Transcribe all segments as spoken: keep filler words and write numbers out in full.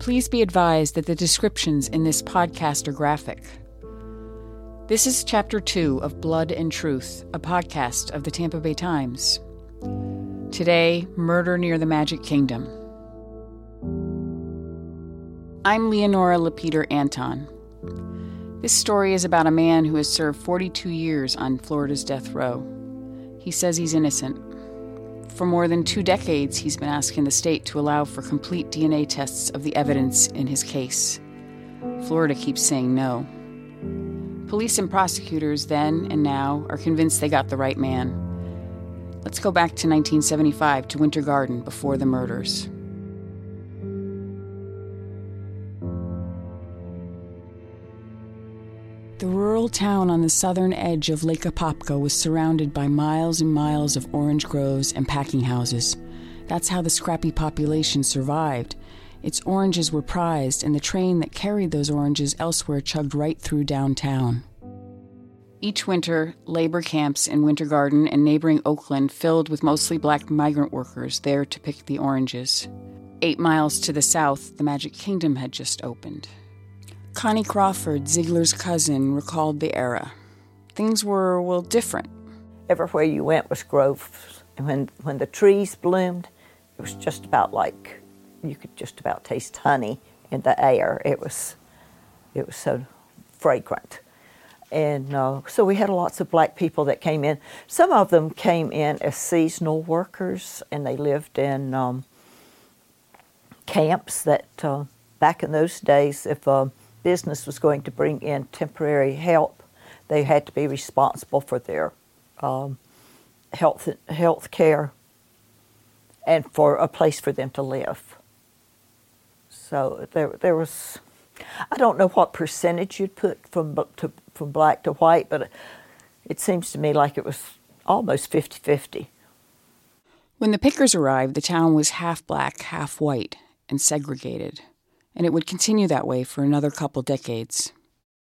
Please be advised that the descriptions in this podcast are graphic. This is Chapter two of Blood and Truth, a podcast of the Tampa Bay Times. Today, Murder Near the Magic Kingdom. I'm Leonora Lapeter Anton. This story is about a man who has served forty-two years on Florida's death row. He says he's innocent. For more than two decades, he's been asking the state to allow for complete D N A tests of the evidence in his case. Florida keeps saying no. Police and prosecutors then and now are convinced they got the right man. Let's go back to nineteen seventy-five to Winter Garden before the murders. The rural town on the southern edge of Lake Apopka was surrounded by miles and miles of orange groves and packing houses. That's how the scrappy population survived. Its oranges were prized, and the train that carried those oranges elsewhere chugged right through downtown. Each winter, labor camps in Winter Garden and neighboring Oakland filled with mostly black migrant workers there to pick the oranges. Eight miles to the south, the Magic Kingdom had just opened. Connie Crawford, Ziegler's cousin, recalled the era. Things were, well, different. Everywhere you went was groves. And when, when the trees bloomed, it was just about like, you could just about taste honey in the air. It was it was so fragrant. And uh, so we had lots of black people that came in. Some of them came in as seasonal workers, and they lived in um, camps that, uh, back in those days, if... Uh, business was going to bring in temporary help, they had to be responsible for their um, health health care and for a place for them to live. So there there was, I don't know what percentage you'd put from to, from black to white, but it seems to me like it was almost fifty-fifty. When the pickers arrived, the town was half black, half white, and segregated. And it would continue that way for another couple decades.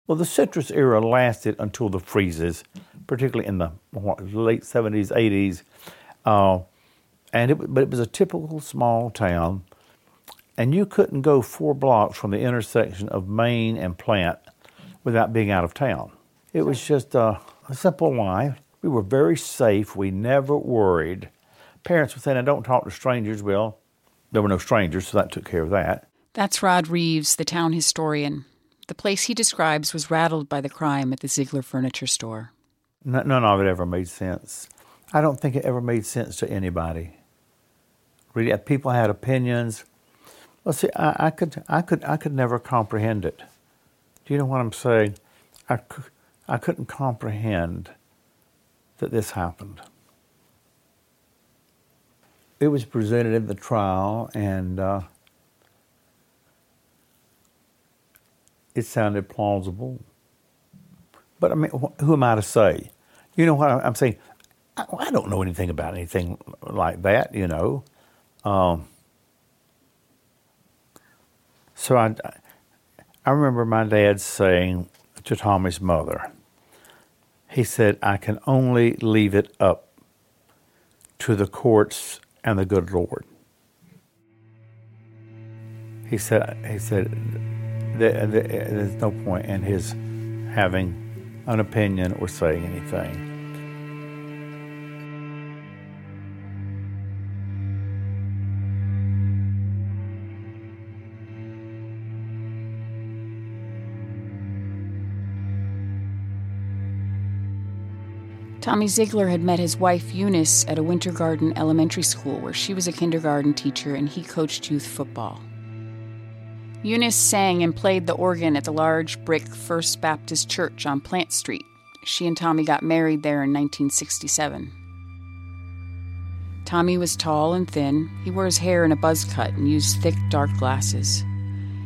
Well, the citrus era lasted until the freezes, particularly in the what, late seventies, eighties. Uh, and it, but it was a typical small town, and you couldn't go four blocks from the intersection of Main and Plant without being out of town. It was just a, a simple life. We were very safe. We never worried. Parents were saying, "I don't talk to strangers." Well, there were no strangers, so that took care of that. That's Rod Reeves, the town historian. The place he describes was rattled by the crime at the Ziegler furniture store. None of it ever made sense. I don't think it ever made sense to anybody. Really, people had opinions. Well, see, I, I could, I could, I could never comprehend it. Do you know what I'm saying? I, I couldn't comprehend that this happened. It was presented in the trial, and. Uh, It sounded plausible. But, I mean, wh- who am I to say? You know what I'm saying? I, I don't know anything about anything like that, you know. Um, so I, I remember my dad saying to Tommy's mother, he said, "I can only leave it up to the courts and the good Lord. He said, he said, there's no point in his having an opinion or saying anything. Tommy Ziegler had met his wife, Eunice, at a Winter Garden elementary school where she was a kindergarten teacher and he coached youth football. Eunice sang and played the organ at the large brick First Baptist Church on Plant Street. She and Tommy got married there in nineteen sixty-seven. Tommy was tall and thin. He wore his hair in a buzz cut and used thick, dark glasses.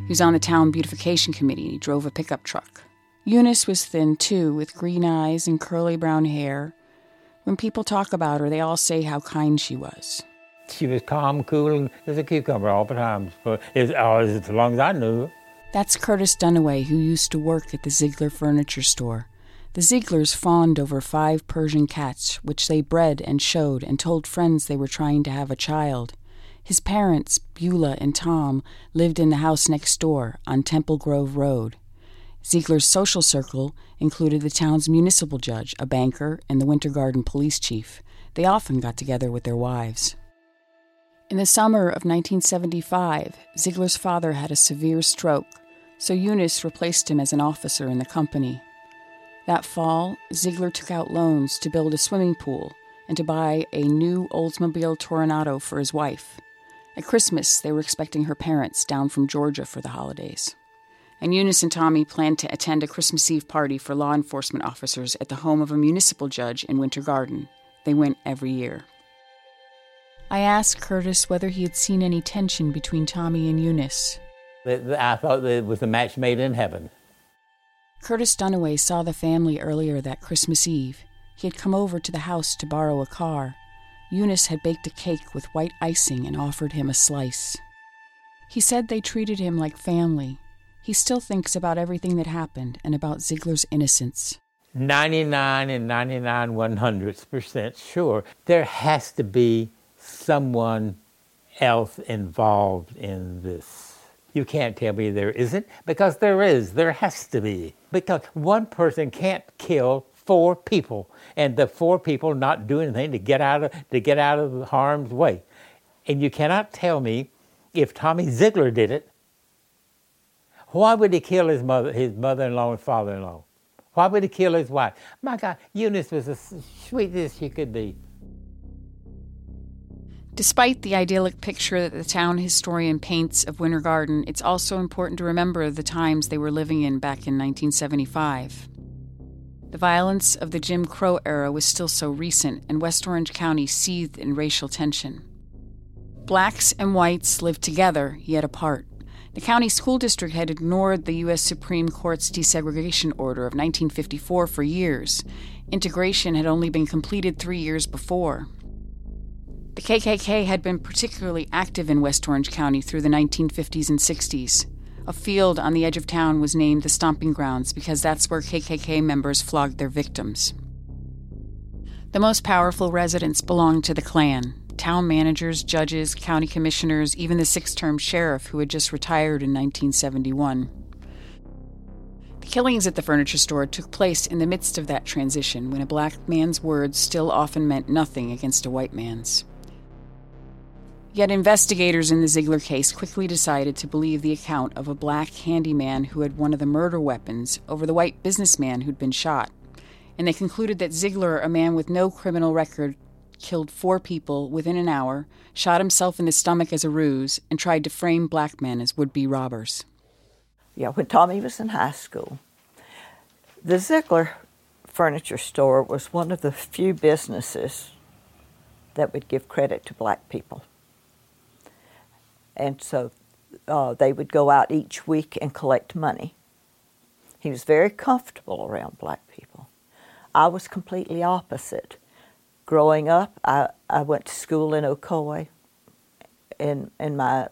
He was on the town beautification committee and he drove a pickup truck. Eunice was thin, too, with green eyes and curly brown hair. When people talk about her, they all say how kind she was. She was calm, cool, as a cucumber all the time, for as, as long as I knew her. That's Curtis Dunaway, who used to work at the Ziegler furniture store. The Zieglers fawned over five Persian cats, which they bred and showed and told friends they were trying to have a child. His parents, Beulah and Tom, lived in the house next door on Temple Grove Road. Ziegler's social circle included the town's municipal judge, a banker, and the Winter Garden police chief. They often got together with their wives. In the summer of nineteen seventy-five, Ziegler's father had a severe stroke, so Eunice replaced him as an officer in the company. That fall, Ziegler took out loans to build a swimming pool and to buy a new Oldsmobile Toronado for his wife. At Christmas, they were expecting her parents down from Georgia for the holidays. And Eunice and Tommy planned to attend a Christmas Eve party for law enforcement officers at the home of a municipal judge in Winter Garden. They went every year. I asked Curtis whether he had seen any tension between Tommy and Eunice. I thought it was a match made in heaven. Curtis Dunaway saw the family earlier that Christmas Eve. He had come over to the house to borrow a car. Eunice had baked a cake with white icing and offered him a slice. He said they treated him like family. He still thinks about everything that happened and about Ziegler's innocence. Ninety-nine and ninety-nine one hundredths percent sure there has to be someone else involved in this. You can't tell me there isn't, because there is. There has to be. Because one person can't kill four people, and the four people not do anything to get out of to get out of harm's way. And you cannot tell me if Tommy Ziegler did it. Why would he kill his mother, his mother-in-law and father-in-law? Why would he kill his wife? My God, Eunice was as sweet as she could be. Despite the idyllic picture that the town historian paints of Winter Garden, it's also important to remember the times they were living in back in nineteen seventy-five. The violence of the Jim Crow era was still so recent, and West Orange County seethed in racial tension. Blacks and whites lived together, yet apart. The county school district had ignored the U S Supreme Court's desegregation order of nineteen fifty-four for years. Integration had only been completed three years before. The K K K had been particularly active in West Orange County through the nineteen fifties and sixties. A field on the edge of town was named the Stomping Grounds because that's where K K K members flogged their victims. The most powerful residents belonged to the Klan. Town managers, judges, county commissioners, even the six-term sheriff who had just retired in nineteen seventy-one. The killings at the furniture store took place in the midst of that transition when a black man's words still often meant nothing against a white man's. Yet investigators in the Ziegler case quickly decided to believe the account of a black handyman who had one of the murder weapons over the white businessman who'd been shot, and they concluded that Ziegler, a man with no criminal record, killed four people within an hour, shot himself in the stomach as a ruse, and tried to frame black men as would-be robbers. Yeah, when Tommy was in high school, the Ziegler furniture store was one of the few businesses that would give credit to black people. And so uh, they would go out each week and collect money. He was very comfortable around black people. I was completely opposite. Growing up, I, I went to school in Ocoee. In, in my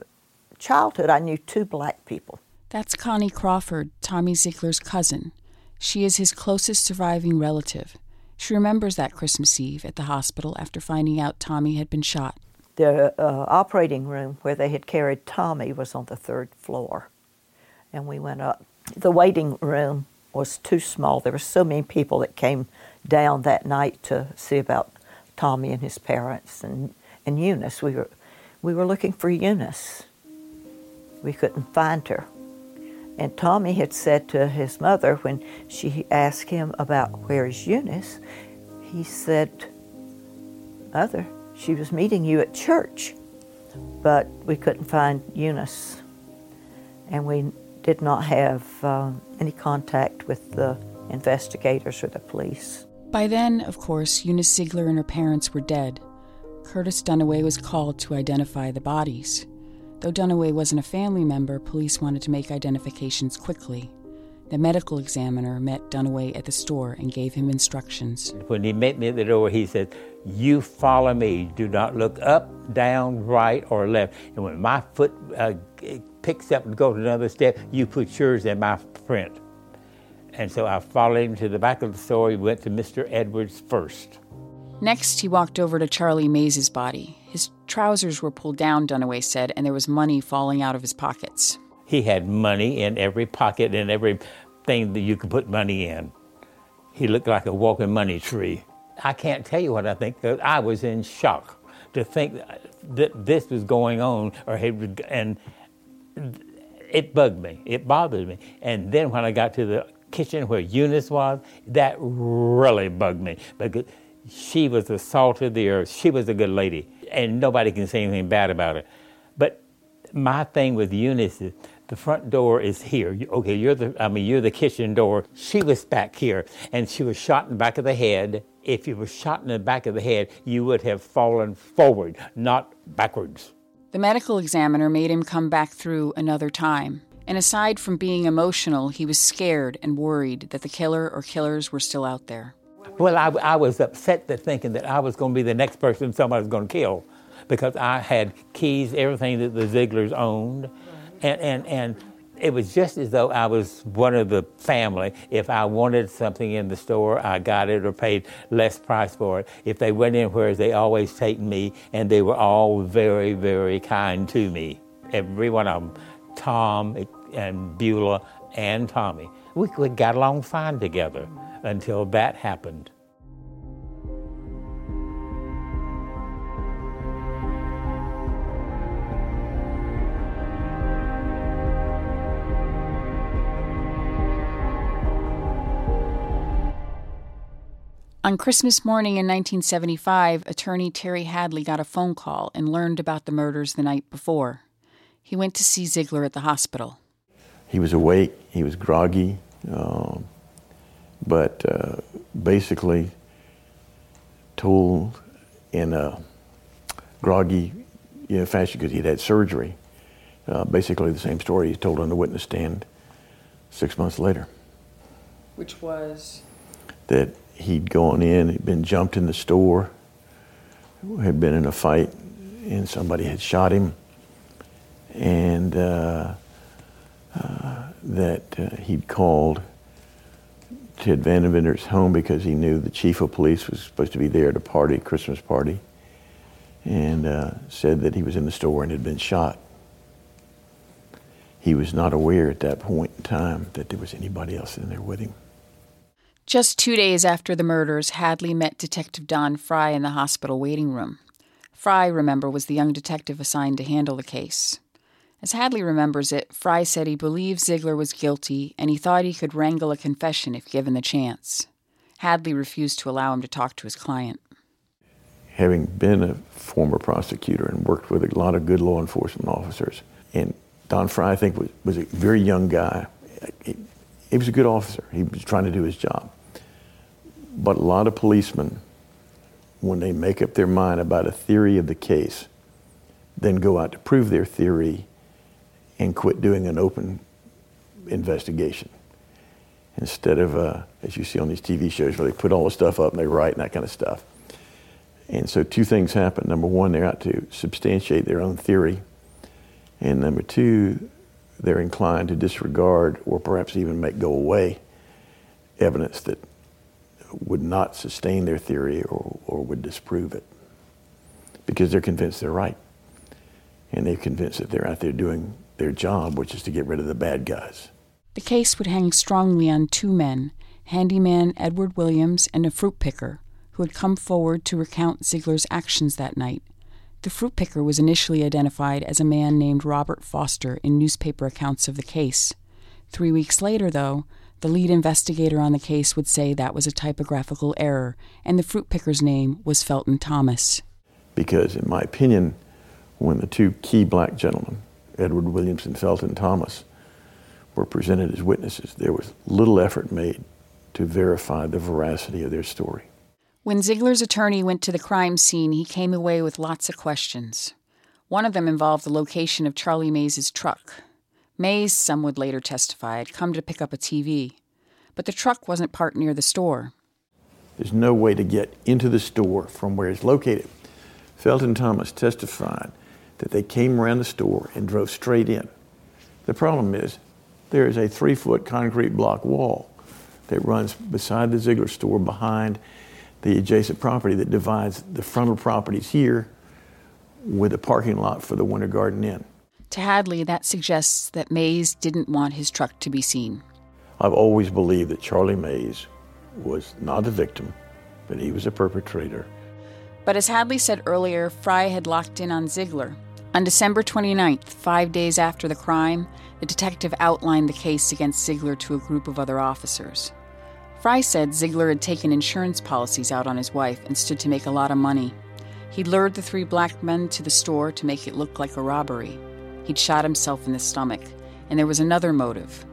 childhood, I knew two black people. That's Connie Crawford, Tommy Ziegler's cousin. She is his closest surviving relative. She remembers that Christmas Eve at the hospital after finding out Tommy had been shot. The uh, operating room where they had carried Tommy was on the third floor, and we went up. The waiting room was too small. There were so many people that came down that night to see about Tommy and his parents and, and Eunice. We were, we were looking for Eunice. We couldn't find her. And Tommy had said to his mother when she asked him about where is Eunice, he said, "Mother, she was meeting you at church." But we couldn't find Eunice, and we did not have um, any contact with the investigators or the police. By then, of course, Eunice Ziegler and her parents were dead. Curtis Dunaway was called to identify the bodies. Though Dunaway wasn't a family member, police wanted to make identifications quickly. The medical examiner met Dunaway at the store and gave him instructions. When he met me at the door, he said, "You follow me. Do not look up, down, right, or left. And when my foot uh, picks up and goes another step, you put yours in my print." And so I followed him to the back of the store. He went to Mister Edwards first. Next, he walked over to Charlie Mays' body. His trousers were pulled down, Dunaway said, and there was money falling out of his pockets. He had money in every pocket and every thing that you could put money in. He looked like a walking money tree. I can't tell you what I think, because I was in shock to think that this was going on, or had, and it bugged me. It bothered me. And then when I got to the kitchen where Eunice was, that really bugged me, because she was the salt of the earth. She was a good lady, and nobody can say anything bad about her. But my thing with Eunice is the front door is here. Okay, you're the I mean you're the kitchen door. She was back here, and she was shot in the back of the head. If you were shot in the back of the head, you would have fallen forward, not backwards. The medical examiner made him come back through another time. And aside from being emotional, he was scared and worried that the killer or killers were still out there. Well, I, I was upset at thinking that I was going to be the next person somebody was going to kill, because I had keys, everything that the Zieglers owned. And, and, and it was just as though I was one of the family. If I wanted something in the store, I got it or paid less price for it. If they went anywhere, they always take me, and they were all very, very kind to me. Every one of them, Tom and Beulah and Tommy. We, we got along fine together until that happened. On Christmas morning in nineteen seventy-five, attorney Terry Hadley got a phone call and learned about the murders the night before. He went to see Ziegler at the hospital. He was awake, he was groggy, um, but uh, basically told in a groggy you know, fashion, because he'd had surgery, uh, basically the same story he told on the witness stand six months later. Which was? That he'd gone in, had been jumped in the store, had been in a fight, and somebody had shot him, and uh, uh, that uh, he'd called Ted Vandenbinder's home because he knew the chief of police was supposed to be there at a party, Christmas party, and uh, said that he was in the store and had been shot. He was not aware at that point in time that there was anybody else in there with him. Just two days after the murders, Hadley met Detective Don Fry in the hospital waiting room. Fry, remember, was the young detective assigned to handle the case. As Hadley remembers it, Fry said he believed Ziegler was guilty, and he thought he could wrangle a confession if given the chance. Hadley refused to allow him to talk to his client. Having been a former prosecutor and worked with a lot of good law enforcement officers, and Don Fry, I think, was, was a very young guy. He, he was a good officer. He was trying to do his job. But a lot of policemen, when they make up their mind about a theory of the case, then go out to prove their theory and quit doing an open investigation. Instead of, uh, as you see on these T V shows, where they put all the stuff up and they write and that kind of stuff. And so two things happen. Number one, they're out to substantiate their own theory. And number two, they're inclined to disregard or perhaps even make go away evidence that would not sustain their theory or, or would disprove it because they're convinced they're right. And they're convinced that they're out there doing their job, which is to get rid of the bad guys. The case would hang strongly on two men, handyman Edward Williams and a fruit picker, who had come forward to recount Ziegler's actions that night. The fruit picker was initially identified as a man named Robert Foster in newspaper accounts of the case. Three weeks later, though, the lead investigator on the case would say that was a typographical error, and the fruit picker's name was Felton Thomas. Because, in my opinion, when the two key black gentlemen, Edward Williams and Felton Thomas, were presented as witnesses, there was little effort made to verify the veracity of their story. When Ziegler's attorney went to the crime scene, he came away with lots of questions. One of them involved the location of Charlie Mays' truck. Mays, some would later testify, had come to pick up a T V, but the truck wasn't parked near the store. There's no way to get into the store from where it's located. Felton Thomas testified that they came around the store and drove straight in. The problem is there is a three-foot concrete block wall that runs beside the Ziegler store behind the adjacent property that divides the frontal properties here with a parking lot for the Winter Garden Inn. To Hadley, that suggests that Mays didn't want his truck to be seen. I've always believed that Charlie Mays was not a victim, but he was a perpetrator. But as Hadley said earlier, Fry had locked in on Ziegler. On December twenty-ninth, five days after the crime, the detective outlined the case against Ziegler to a group of other officers. Fry said Ziegler had taken insurance policies out on his wife and stood to make a lot of money. He lured the three black men to the store to make it look like a robbery. He'd shot himself in the stomach, and there was another motive.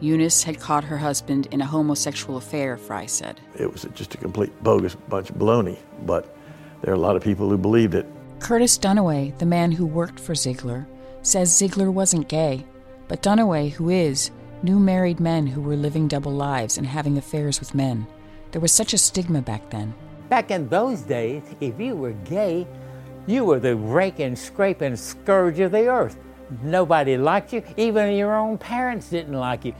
Eunice had caught her husband in a homosexual affair, Fry said. It was just a complete bogus bunch of baloney, but there are a lot of people who believed it. Curtis Dunaway, the man who worked for Ziegler, says Ziegler wasn't gay, but Dunaway, who is, knew married men who were living double lives and having affairs with men. There was such a stigma back then. Back in those days, if you were gay, you were the rake and scrape and scourge of the earth. Nobody liked you. Even your own parents didn't like you.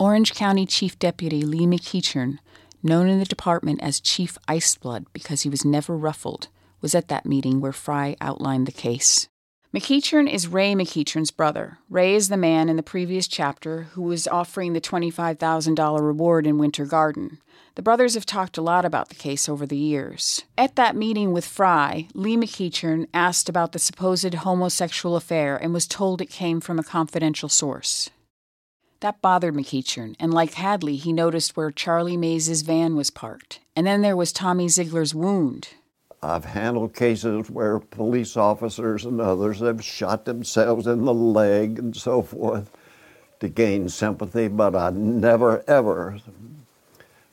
Orange County Chief Deputy Lee McEachern, known in the department as Chief Iceblood because he was never ruffled, was at that meeting where Fry outlined the case. McEachern is Ray McEachern's brother. Ray is the man in the previous chapter who was offering the twenty-five thousand dollars reward in Winter Garden. The brothers have talked a lot about the case over the years. At that meeting with Fry, Lee McEachern asked about the supposed homosexual affair and was told it came from a confidential source. That bothered McEachern, and like Hadley, he noticed where Charlie Mays' van was parked. And then there was Tommy Ziegler's wound. I've handled cases where police officers and others have shot themselves in the leg and so forth to gain sympathy, but I never, ever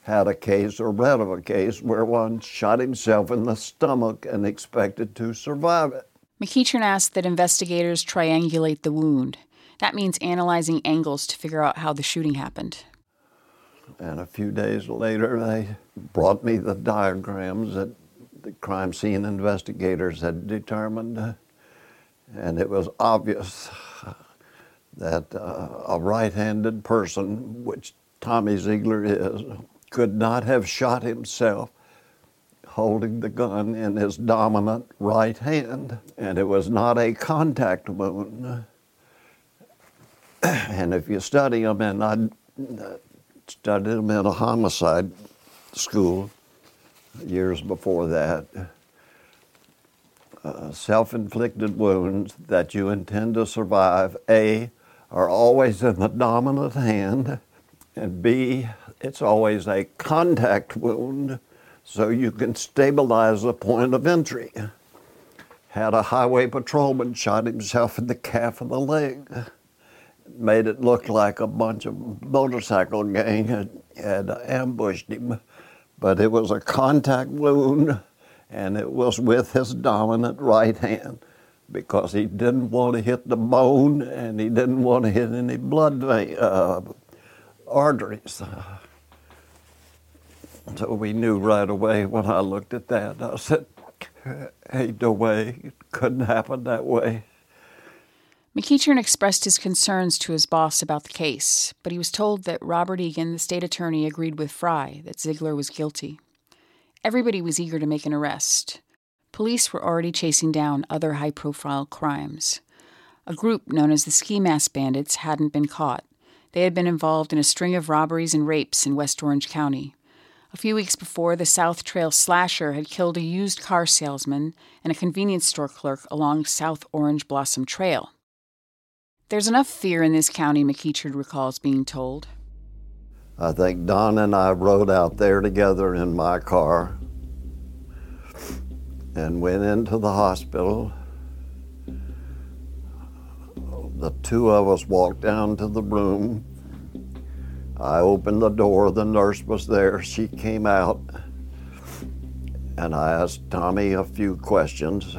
had a case or read of a case where one shot himself in the stomach and expected to survive it. McEachern asked that investigators triangulate the wound. That means analyzing angles to figure out how the shooting happened. And a few days later, they brought me the diagrams that the crime scene investigators had determined, and it was obvious that uh, a right-handed person, which Tommy Ziegler is, could not have shot himself holding the gun in his dominant right hand, and it was not a contact wound. And if you study them, and I studied them in a homicide school years before that, uh, self-inflicted wounds that you intend to survive, A, are always in the dominant hand, and B, it's always a contact wound, so you can stabilize the point of entry. Had a highway patrolman shot himself in the calf of the leg, made it look like a bunch of motorcycle gang had, had ambushed him. But it was a contact wound, and it was with his dominant right hand because he didn't want to hit the bone and he didn't want to hit any blood vein, uh, arteries. So we knew right away when I looked at that. I said, hey, no way, it couldn't happen that way. McEachern expressed his concerns to his boss about the case, but he was told that Robert Egan, the state attorney, agreed with Fry that Ziegler was guilty. Everybody was eager to make an arrest. Police were already chasing down other high-profile crimes. A group known as the Ski Mask Bandits hadn't been caught. They had been involved in a string of robberies and rapes in West Orange County. A few weeks before, the South Trail Slasher had killed a used car salesman and a convenience store clerk along South Orange Blossom Trail. There's enough fear in this county, McEachern recalls being told. I think Don and I rode out there together in my car and went into the hospital. The two of us walked down to the room. I opened the door, the nurse was there, she came out, and I asked Tommy a few questions,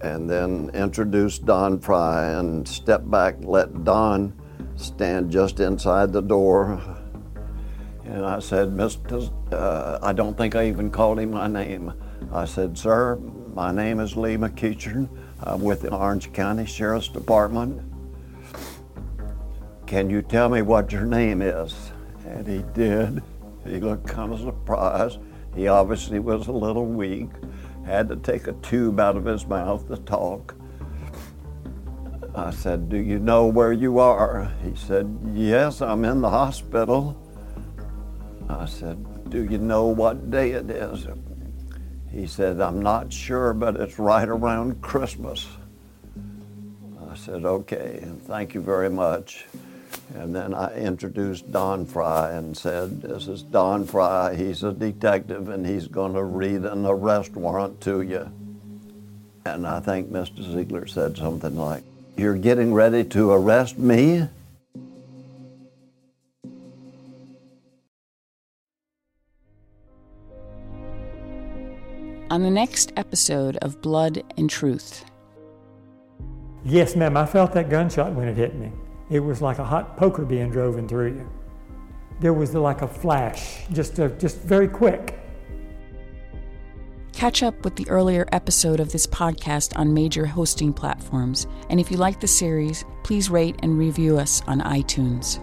and then introduced Don Fry and stepped back, let Don stand just inside the door. And I said, Mister Uh, I don't think I even called him my name. I said, sir, my name is Lee McEachern. I'm with the Orange County Sheriff's Department. Can you tell me what your name is? And he did. He looked kind of surprised. He obviously was a little weak. Had to take a tube out of his mouth to talk. I said, do you know where you are? He said, yes, I'm in the hospital. I said, do you know what day it is? He said, I'm not sure, but it's right around Christmas. I said, okay, thank you very much. And then I introduced Don Fry and said, this is Don Fry, he's a detective and he's going to read an arrest warrant to you. And I think Mister Ziegler said something like, you're getting ready to arrest me? On the next episode of Blood and Truth. Yes, ma'am, I felt that gunshot when it hit me. It was like a hot poker being driven through you. There was like a flash, just a, just very quick. Catch up with the earlier episode of this podcast on major hosting platforms. And if you like the series, please rate and review us on iTunes.